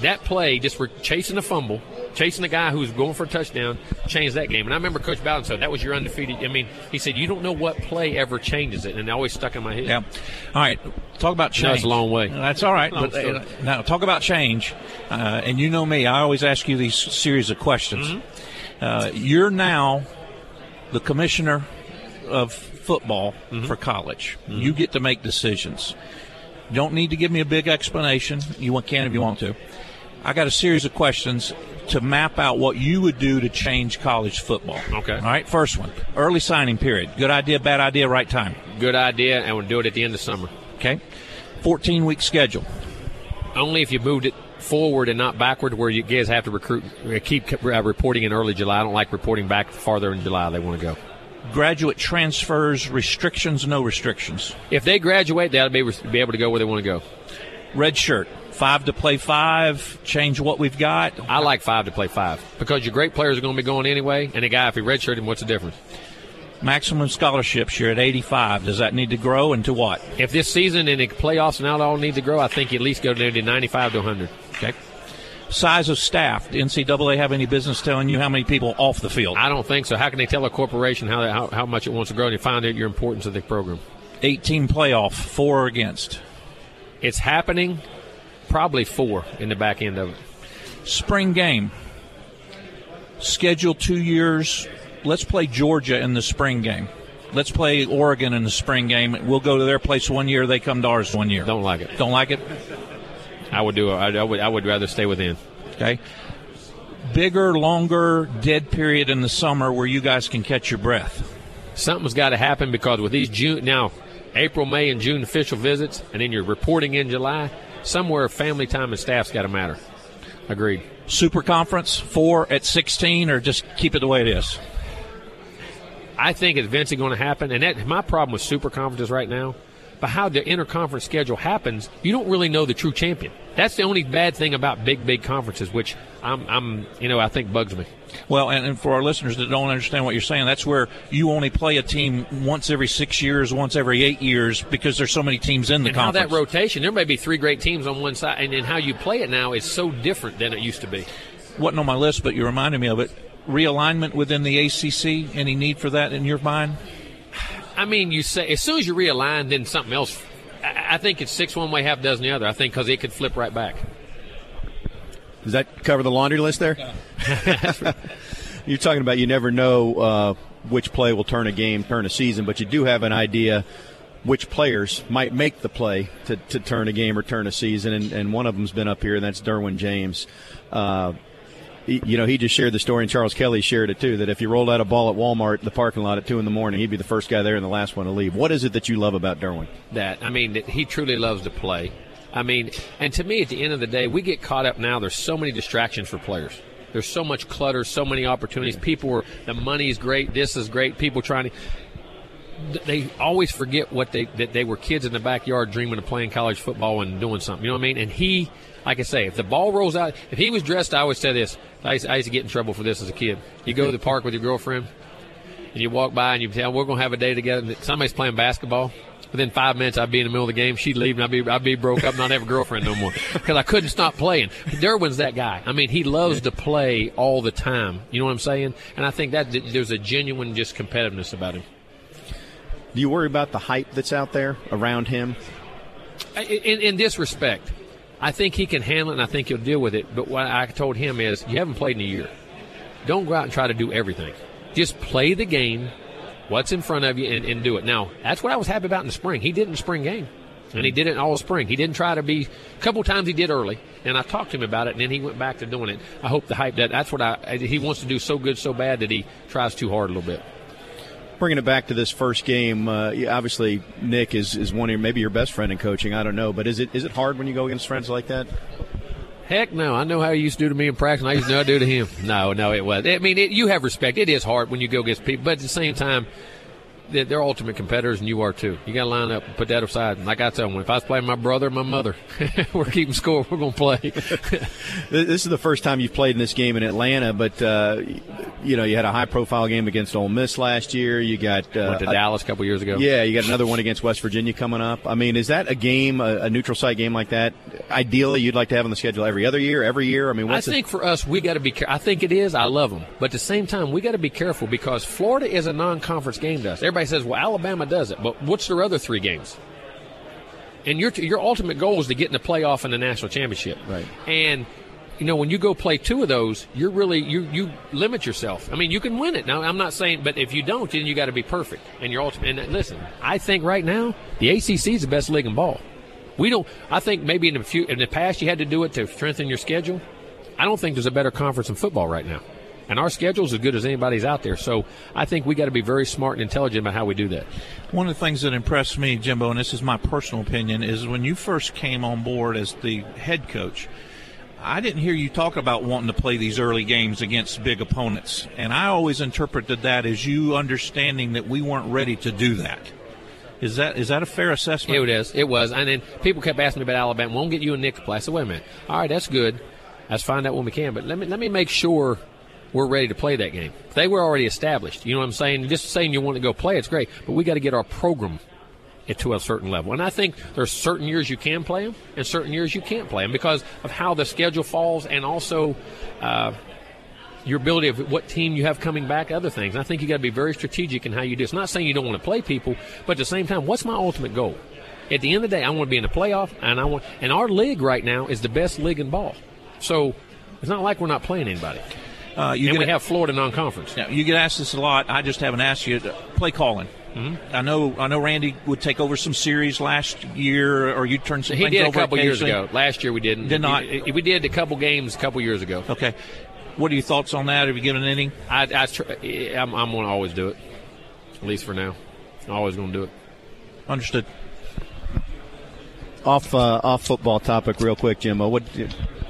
That play, just for chasing a fumble, chasing the guy who was going for a touchdown, changed that game. And I remember Coach Bowden said, that was your undefeated. I mean, he said, you don't know what play ever changes it. And it always stuck in my head. Yeah. All right. Talk about change. That's a long way. That's all right. But, now, talk about change. And you know me. I always ask you these series of questions. Mm-hmm. You're now the commissioner of football mm-hmm. for college. Mm-hmm. You get to make decisions. You don't need to give me a big explanation. You can if you want to. I got a series of questions to map out what you would do to change college football. Okay. All right, first one, early signing period. Good idea, bad idea, right time? Good idea, and we'll do it at the end of summer. Okay. 14-week schedule. Only if you moved it forward and not backward, where you guys have to recruit, keep reporting in early July. I don't like reporting back farther in July. They want to go. Graduate transfers, restrictions, no restrictions. If they graduate, they'll be able to go where they want to go. Red shirt. 5 to play 5, change what we've got. I like 5 to play 5 because your great players are going to be going anyway, and a guy, if he redshirted, what's the difference? Maximum scholarships, you're at 85. Does that need to grow, and to what? If this season and the playoffs and all need to grow, I think you at least go down to 95 to 100. Okay. Size of staff. The NCAA have any business telling you how many people off the field? I don't think so. How can they tell a corporation how much it wants to grow, and you find out your importance of the program? 18 playoff, for or against? It's happening. Probably 4 in the back end of it. Spring game. Schedule 2 years. Let's play Georgia in the spring game. Let's play Oregon in the spring game. We'll go to their place 1 year. They come to ours 1 year. Don't like it. Don't like it? I would rather stay within. Okay. Bigger, longer dead period in the summer where you guys can catch your breath. Something's got to happen because with these June now, April, May, and June official visits, and then you're reporting in July. Somewhere family time and staff's got to matter. Agreed. Super Conference, 4 at 16, or just keep it the way it is? I think events are going to happen. And that my problem with Super Conferences right now, but how the interconference schedule happens, you don't really know the true champion. That's the only bad thing about big conferences, which I think bugs me. Well, and for our listeners that don't understand what you're saying, that's where you only play a team once every 6 years, once every 8 years, because there's so many teams in the conference. And how that rotation, there may be 3 great teams on one side, and how you play it now is so different than it used to be. Wasn't on my list, but you reminded me of it. Realignment within the ACC, any need for that in your mind? I mean, you say as soon as you realign, then something else. I think it's 6 one way, half dozen the other. I think because it could flip right back. Does that cover the laundry list there? No. You're talking about you never know which play will turn a game, turn a season, but you do have an idea which players might make the play to turn a game or turn a season, and one of them's been up here, and that's Derwin James. He just shared the story, and Charles Kelly shared it too, that if you rolled out a ball at Walmart in the parking lot at 2 in the morning, he'd be the first guy there and the last one to leave. What is it that you love about Derwin? That he truly loves to play. And to me, at the end of the day, we get caught up now. There's so many distractions for players. There's so much clutter, so many opportunities. The money's great, this is great, people trying to – they always forget that they were kids in the backyard dreaming of playing college football and doing something. You know what I mean? And he – like I say, if the ball rolls out, if he was dressed, I always say this. I used to get in trouble for this as a kid. You go to the park with your girlfriend, and you walk by, and you tell, we're going to have a day together. Somebody's playing basketball. Within 5 minutes, I'd be in the middle of the game. She'd leave, and I'd be broke up, not have a girlfriend no more because I couldn't stop playing. Derwin's that guy. He loves to play all the time. You know what I'm saying? And I think that there's a genuine just competitiveness about him. Do you worry about the hype that's out there around him? In this respect. I think he can handle it, and I think he'll deal with it. But what I told him is, you haven't played in a year. Don't go out and try to do everything. Just play the game, what's in front of you, and do it. Now, that's what I was happy about in the spring. He did it in the spring game, and he did it all spring. He didn't try to be – a couple times he did early, and I talked to him about it, and then he went back to doing it. I hope the hype – that's what he wants to do so good, so bad that he tries too hard a little bit. Bringing it back to this first game, obviously Nick is one of your best friend in coaching. I don't know, but is it hard when you go against friends like that? Heck no. I know how he used to do to me in practice, and I used to know how to do to him. No, it wasn't. You have respect. It is hard when you go against people, but at the same time, they're ultimate competitors, and you are too. You got to line up and put that aside. And like I tell them, if I was playing my brother and my mother, we're keeping score. We're going to play. This is the first time you've played in this game in Atlanta, but you had a high-profile game against Ole Miss last year. You got went to Dallas a couple years ago. Yeah, you got another one against West Virginia coming up. Is that a game, a neutral site game like that? Ideally, you'd like to have on the schedule every other year, every year. For us, we got to be. I think it is. I love them, but at the same time, we got to be careful because Florida is a non-conference game to us. Everybody says, well, Alabama does it, but what's their other 3 games? And your ultimate goal is to get in the playoff and the national championship. Right. And, when you go play 2 of those, you're really you limit yourself. You can win it. Now, I'm not saying, but if you don't, then you got to be perfect. And listen, I think right now the ACC is the best league in ball. We don't. I think maybe in the past you had to do it to strengthen your schedule. I don't think there's a better conference in football right now. And our schedule's as good as anybody's out there. So I think we got to be very smart and intelligent about how we do that. One of the things that impressed me, Jimbo, and this is my personal opinion, is when you first came on board as the head coach, I didn't hear you talk about wanting to play these early games against big opponents. And I always interpreted that as you understanding that we weren't ready to do that. Is that a fair assessment? It is. It was. And then people kept asking me about Alabama. Won't get you and Nick to play. I said, wait a minute. All right, that's good. Let's find out when we can. But let me make sure we're ready to play that game. They were already established. You know what I'm saying? Just saying you want to go play, it's great. But we got to get our program to a certain level. And I think there's certain years you can play them and certain years you can't play them because of how the schedule falls and also your ability of what team you have coming back, other things. And I think you got to be very strategic in how you do. It's not saying you don't want to play people, but at the same time, what's my ultimate goal? At the end of the day, I want to be in the playoff, and our league right now is the best league in ball. So it's not like we're not playing anybody. And we have Florida non-conference. Yeah, you get asked this a lot. I just haven't asked you. Play calling. Mm-hmm. I know. Randy would take over some series last year, or you turned some things over. He did a couple years ago. Last year we didn't. Did not. We did a couple games a couple years ago. Okay. What are your thoughts on that? Have you given an inning? I'm going to always do it, at least for now. I'm always going to do it. Understood. Off football topic real quick, Jimbo.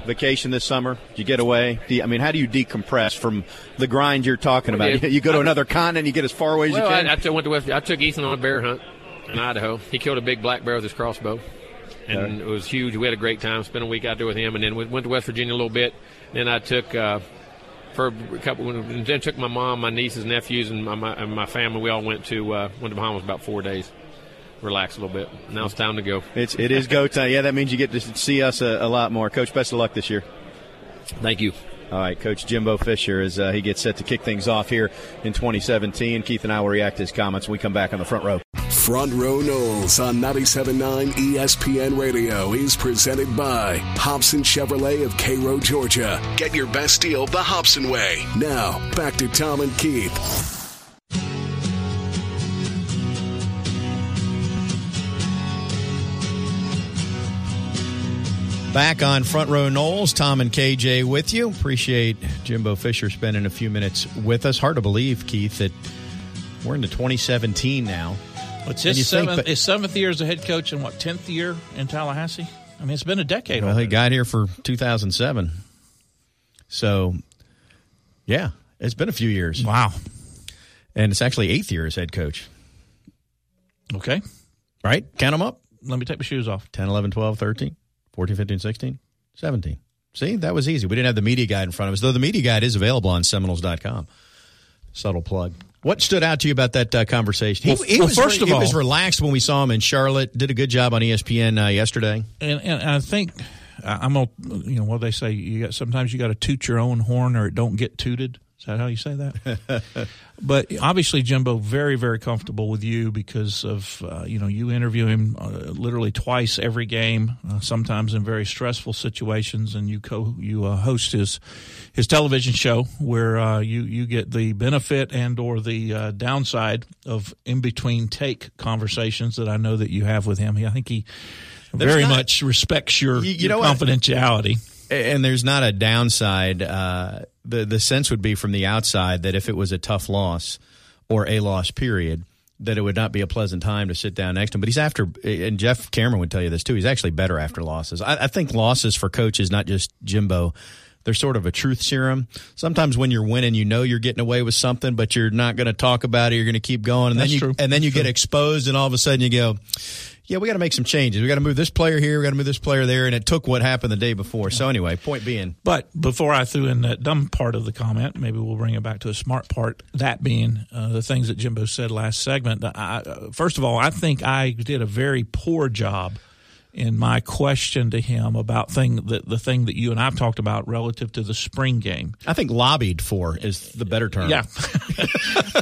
Vacation this summer? Did you get away? How do you decompress from the grind you're talking about? You go to another continent, you get as far away as you can? I went to West Virginia. I took Ethan on a bear hunt in Idaho. He killed a big black bear with his crossbow, and It was huge. We had a great time. Spent a week out there with him, and then we went to West Virginia a little bit. Then I took took my mom, my nieces, nephews, and my family. We all went to Bahamas about 4 days. Relax a little bit. Now it's time to go. It is go time. Yeah, that means you get to see us a lot more. Coach, best of luck this year. Thank you. All right, Coach Jimbo Fisher, as he gets set to kick things off here in 2017. Keith and I will react to his comments when we come back on the Front Row. Front Row Knowles on 97.9 ESPN Radio is presented by Hobson Chevrolet of Cairo, Georgia. Get your best deal the Hobson way. Now, back to Tom and Keith. Back on Front Row Knowles, Tom and KJ with you. Appreciate Jimbo Fisher spending a few minutes with us. Hard to believe, Keith, that we're into 2017 now. It's his seventh year as a head coach and, 10th year in Tallahassee? It's been a decade. Well, he got here for 2007. So, yeah, it's been a few years. Wow. And it's actually 8th year as head coach. Okay. Right? Count them up. Let me take my shoes off. 10, 11, 12, 13. 14, 15, 16, 17. See, that was easy. We didn't have the media guide in front of us, though the media guide is available on Seminoles.com. Subtle plug. What stood out to you about that conversation? He was relaxed when we saw him in Charlotte. Did a good job on ESPN yesterday. And I think I'm all, what they say, sometimes you got to toot your own horn or it don't get tooted. Is that how you say that? But obviously, Jimbo, very, very comfortable with you because of, you interview him literally twice every game, sometimes in very stressful situations, and you host his television show where you get the benefit and or the downside of in-between take conversations that I know that you have with him. I think he much respects your confidentiality. And there's not a downside. The sense would be from the outside that if it was a tough loss or a loss period, that it would not be a pleasant time to sit down next to him. But he's after – and Jeff Cameron would tell you this too. He's actually better after losses. I think losses for coaches, not just Jimbo, they're sort of a truth serum. Sometimes when you're winning, you're getting away with something, but you're not going to talk about it. You're going to keep going. And then you get exposed, and all of a sudden you go – yeah, we got to make some changes. We got to move this player here. We got to move this player there. And it took what happened the day before. So anyway, point being. But before I threw in that dumb part of the comment, maybe we'll bring it back to a smart part. That being the things that Jimbo said last segment. First of all, I think I did a very poor job in my question to him about the thing that you and I've talked about relative to the spring game. I think lobbied for is the better term. Yeah.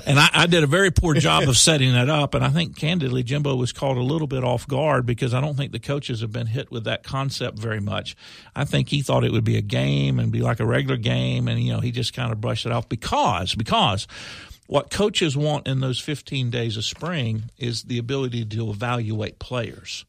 And I did a very poor job of setting that up, and I think, candidly, Jimbo was caught a little bit off guard because I don't think the coaches have been hit with that concept very much. I think he thought it would be a game and be like a regular game, and, he just kind of brushed it off because what coaches want in those 15 days of spring is the ability to evaluate players.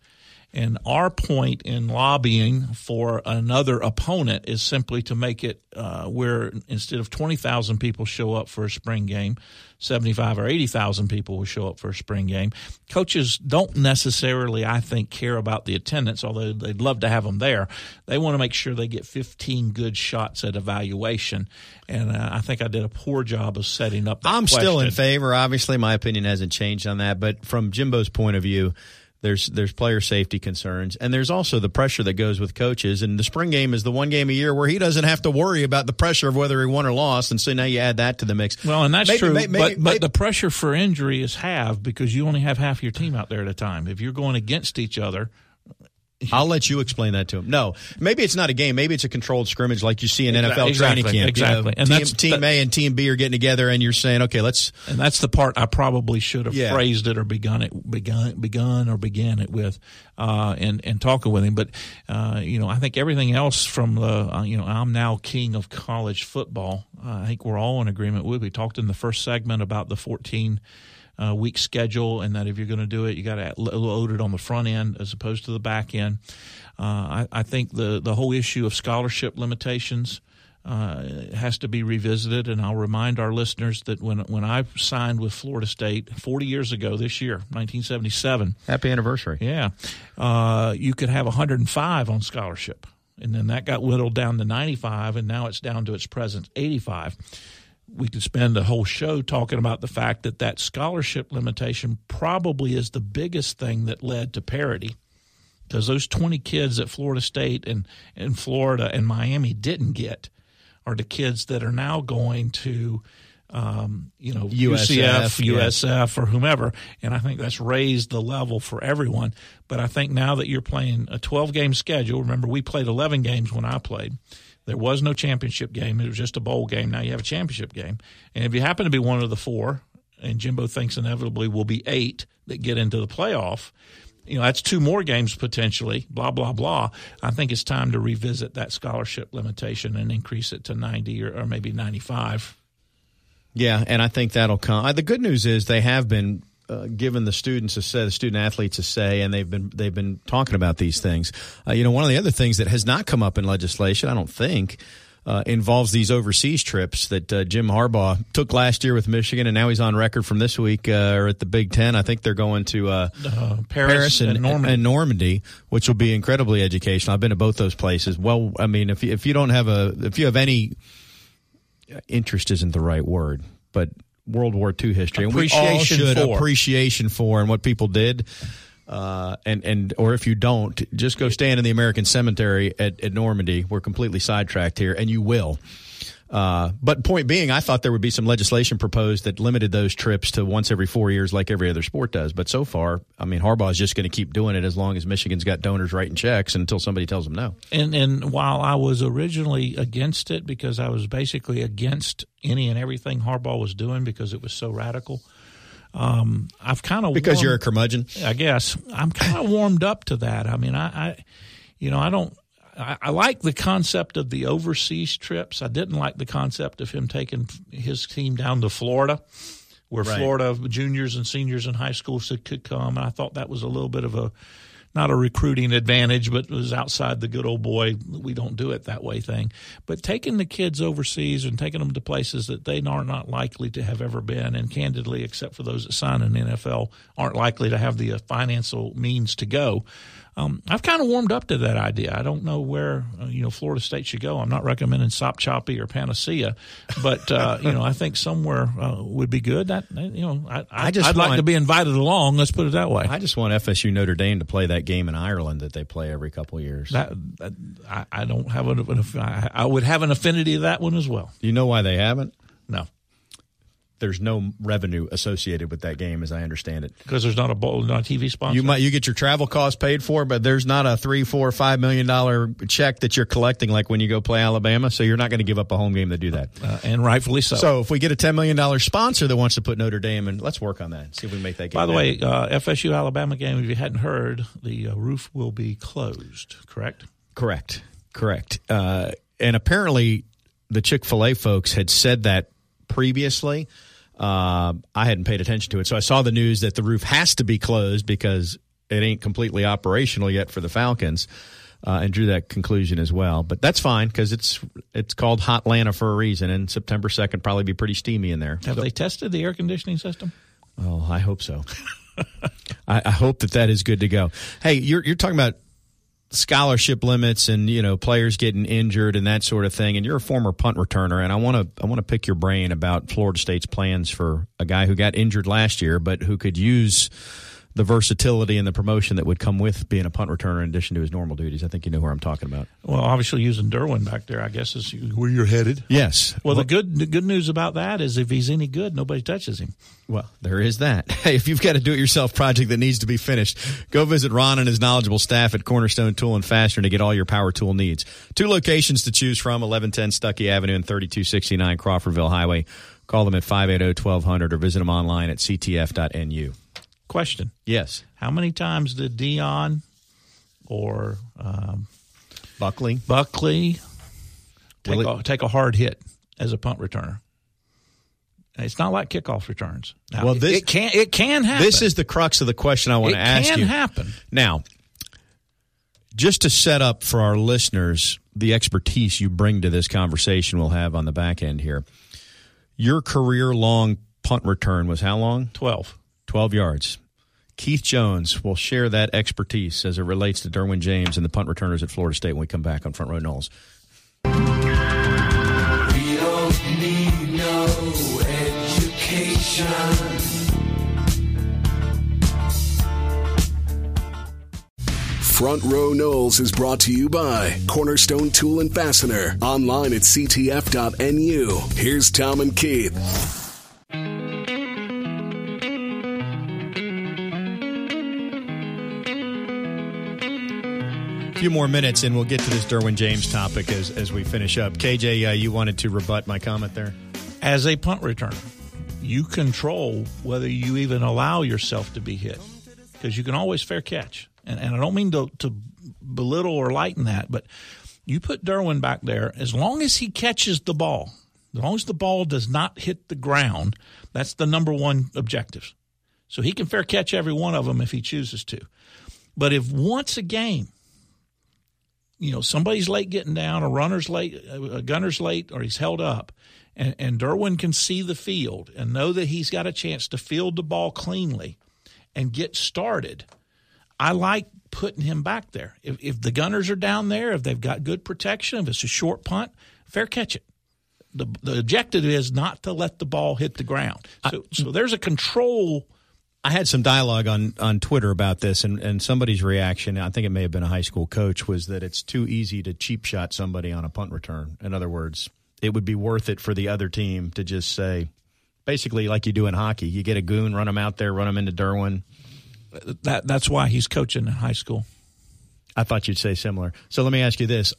And our point in lobbying for another opponent is simply to make it where instead of 20,000 people show up for a spring game, 75 or 80,000 people will show up for a spring game. Coaches don't necessarily, I think, care about the attendance, although they'd love to have them there. They want to make sure they get 15 good shots at evaluation. And I think I did a poor job of setting up that question. I'm still in favor. Obviously, my opinion hasn't changed on that. But from Jimbo's point of view, there's player safety concerns, and there's also the pressure that goes with coaches. And the spring game is the one game a year where he doesn't have to worry about the pressure of whether he won or lost, and so now you add that to the mix. Well, and that's true, but the pressure for injury is half because you only have half your team out there at a time. If you're going against each other – I'll let you explain that to him. No, maybe it's not a game. Maybe it's a controlled scrimmage like you see in NFL training camp. Exactly. You know, and team A and Team B are getting together, and you're saying, okay, let's. And that's the part I probably should have phrased it or began it with, and talking with him. But I think everything else from the I'm now king of college football. I think we're all in agreement with. We talked in the first segment about the 14. Week schedule, and that if you're going to do it, you got to load it on the front end as opposed to the back end. I think the whole issue of scholarship limitations has to be revisited, and I'll remind our listeners that when I signed with Florida State 40 years ago this year, 1977. Happy anniversary. Yeah. You could have 105 on scholarship, and then that got whittled down to 95, and now it's down to its present 85. We could spend a whole show talking about the fact that scholarship limitation probably is the biggest thing that led to parity, because those 20 kids at Florida State and Florida and Miami didn't get are the kids that are now going to UCF, USF, or whomever, and I think that's raised the level for everyone. But I think now that you're playing a 12-game schedule, remember we played 11 games when I played. There was no championship game. It was just a bowl game. Now you have a championship game. And if you happen to be one of the four, and Jimbo thinks inevitably will be eight that get into the playoff, that's two more games potentially, blah, blah, blah. I think it's time to revisit that scholarship limitation and increase it to 90 or maybe 95. Yeah, and I think that'll come. The good news is they have been given the student athletes a say, and they've been talking about these things. One of the other things that has not come up in legislation, I don't think, involves these overseas trips that Jim Harbaugh took last year with Michigan, and now he's on record from this week or at the Big Ten. I think they're going to Paris and Normandy, which will be incredibly educational. I've been to both those places. Well, I mean, if you don't have any interest, isn't the right word, but World War II history, and we all should appreciation for and what people did, and or if you don't, just go stand in the American cemetery at Normandy. We're completely sidetracked here, and you will. But point being, I thought there would be some legislation proposed that limited those trips to once every 4 years like every other sport does. But so far, I mean, Harbaugh is just going to keep doing it as long as Michigan's got donors writing checks until somebody tells them no. And while I was originally against it, because I was basically against any and everything Harbaugh was doing because it was so radical, I've kind of – because you're a curmudgeon? I guess. I'm kind of warmed up to that. I mean, I don't – I like the concept of the overseas trips. I didn't like the concept of him taking his team down to Florida, where Florida juniors and seniors in high school could come. And I thought that was a little bit of a – not a recruiting advantage, but it was outside the good old boy, we don't do it that way thing. But taking the kids overseas and taking them to places that they are not likely to have ever been, and candidly, except for those that sign in the NFL, aren't likely to have the financial means to go. I've kind of warmed up to that idea. I don't know where Florida State should go. I'm not recommending Sop Choppy or Panacea, but I think somewhere would be good. I'd like to be invited along. Let's put it that way. I just want FSU Notre Dame to play that game in Ireland that they play every couple of years. I don't have I would have an affinity to that one as well. You know why they haven't? No. There's no revenue associated with that game, as I understand it. Because there's not a bowl, not a TV sponsor? You get your travel costs paid for, but there's not a $3, $4, $5 million check that you're collecting like when you go play Alabama, so you're not going to give up a home game to do that. And rightfully so. So if we get a $10 million sponsor that wants to put Notre Dame in, let's work on that and see if we can make that game. By the way, FSU-Alabama game, if you hadn't heard, the roof will be closed, correct? Correct. And apparently the Chick-fil-A folks had said that previously. I hadn't paid attention to it. So I saw the news that the roof has to be closed because it ain't completely operational yet for the Falcons, and drew that conclusion as well. But that's fine because it's called Hotlanta for a reason, and September 2nd probably be pretty steamy in there. Have they tested the air conditioning system? Oh, I hope so. I hope that is good to go. Hey, you're talking about scholarship limits and, you know, players getting injured and that sort of thing. And you're a former punt returner, and I want to pick your brain about Florida State's plans for a guy who got injured last year, but who could use the versatility and the promotion that would come with being a punt returner in addition to his normal duties. I think you know who I'm talking about. Well, obviously using Derwin back there, I guess, is where you're headed. Yes. Well, the good news about that is if he's any good, nobody touches him. Well, there is that. Hey, if you've got a do-it-yourself project that needs to be finished, go visit Ron and his knowledgeable staff at Cornerstone Tool and Fastener to get all your power tool needs. Two locations to choose from, 1110 Stuckey Avenue and 3269 Crawfordville Highway. Call them at 580-1200 or visit them online at ctf.nu. Question. Yes. How many times did Dion or Buckley take a hard hit as a punt returner? It's not like kickoff returns. Now, well, it can happen. This is the crux of the question I want to ask you. It can happen. Now, just to set up for our listeners the expertise you bring to this conversation we'll have on the back end here, your career-long punt return was how long? 12 yards. Keith Jones will share that expertise as it relates to Derwin James and the punt returners at Florida State when we come back on Front Row Noles. We don't need no education. Front Row Noles is brought to you by Cornerstone Tool and Fastener. Online at ctf.nu. Here's Tom and Keith. Few more minutes and we'll get to this Derwin James topic as we finish up. KJ, you wanted to rebut my comment there? As a punt returner, you control whether you even allow yourself to be hit because you can always fair catch. And I don't mean to belittle or lighten that, but you put Derwin back there, as long as he catches the ball, as long as the ball does not hit the ground, that's the number one objective. So he can fair catch every one of them if he chooses to. But if once a game, you know, somebody's late getting down, a runner's late, a gunner's late, or he's held up, and Derwin can see the field and know that he's got a chance to field the ball cleanly and get started, I like putting him back there. If the gunners are down there, if they've got good protection, if it's a short punt, fair catch it. The objective is not to let the ball hit the ground. So there's a control. I had some dialogue on Twitter about this, and somebody's reaction, I think it may have been a high school coach, was that it's too easy to cheap shot somebody on a punt return. In other words, it would be worth it for the other team to just say, basically like you do in hockey, you get a goon, run him out there, run him into Derwin. That's why he's coaching in high school. I thought you'd say similar. So let me ask you this.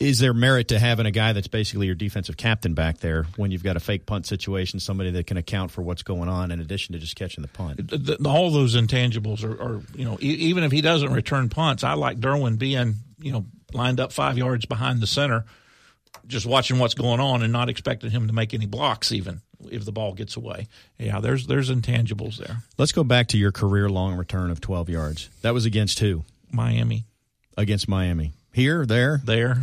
Is there merit to having a guy that's basically your defensive captain back there when you've got a fake punt situation, somebody that can account for what's going on in addition to just catching the punt? All those intangibles are, you know, even if he doesn't return punts, I like Derwin being, you know, lined up 5 yards behind the center, just watching what's going on and not expecting him to make any blocks even if the ball gets away. Yeah, there's intangibles there. Let's go back to your career-long return of 12 yards. That was against who? Miami. Against Miami. Here, there? There.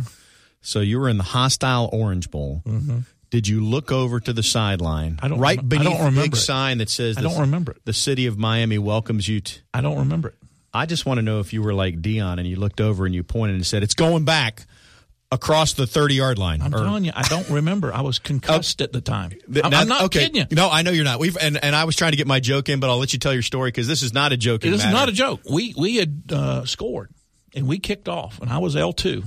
So you were in the hostile Orange Bowl. Mm-hmm. Did you look over to the sideline? Beneath the big sign that says the city of Miami welcomes you. I don't remember it. I just want to know if you were like Dion and you looked over and you pointed and said, it's going back across the 30-yard line. I'm telling you, I don't remember. I was concussed at the time. I'm not kidding you. No, I know you're not. And I was trying to get my joke in, but I'll let you tell your story because this is not a joke. This is not a joke. We had scored and we kicked off and I was L2.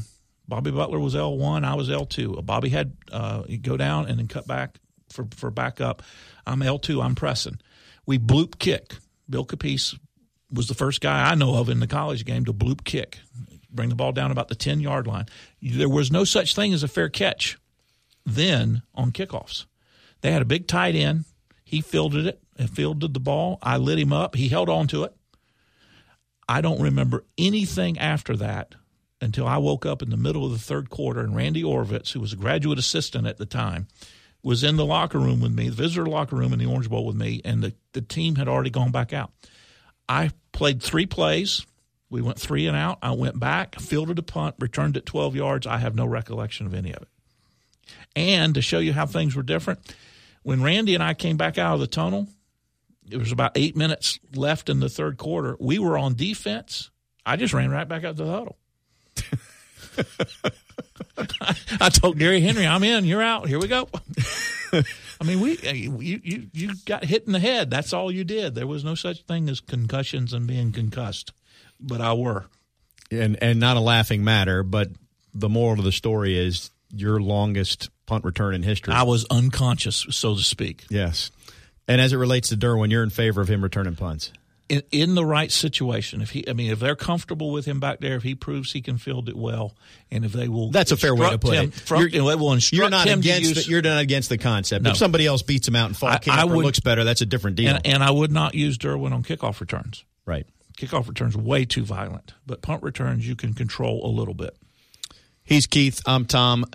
Bobby Butler was L1. I was L2. Bobby had go down and then cut back for backup. I'm L2. I'm pressing. We bloop kick. Bill Capice was the first guy I know of in the college game to bloop kick, bring the ball down about the 10-yard line. There was no such thing as a fair catch then on kickoffs. They had a big tight end. He fielded it and fielded the ball. I lit him up. He held on to it. I don't remember anything after that until I woke up in the middle of the third quarter, and Randy Orvitz, who was a graduate assistant at the time, was in the locker room with me, the visitor locker room in the Orange Bowl with me, and the team had already gone back out. I played three plays. We went three and out. I went back, fielded a punt, returned it 12 yards. I have no recollection of any of it. And to show you how things were different, when Randy and I came back out of the tunnel, it was about 8 minutes left in the third quarter. We were on defense. I just ran right back out to the huddle. I told Gary Henry, I'm in, you're out, here we go. I mean, you got hit in the head. That's all you did. There was no such thing as concussions and being concussed, but I were. And not a laughing matter, but the moral of the story is your longest punt return in history. I was unconscious, so to speak. Yes. And as it relates to Derwin, you're in favor of him returning punts? In the right situation, if they're comfortable with him back there, if he proves he can field it well, and if they will, that's a fair way to put it. You're not against the concept. No. If somebody else beats him out and fall camp or looks better, that's a different deal. And I would not use Derwin on kickoff returns. Right, kickoff returns way too violent, but punt returns you can control a little bit. He's Keith. I'm Tom.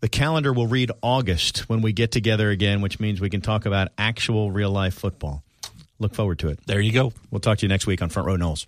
The calendar will read August when we get together again, which means we can talk about actual real life football. Look forward to it. There you go. We'll talk to you next week on Front Row Knowles.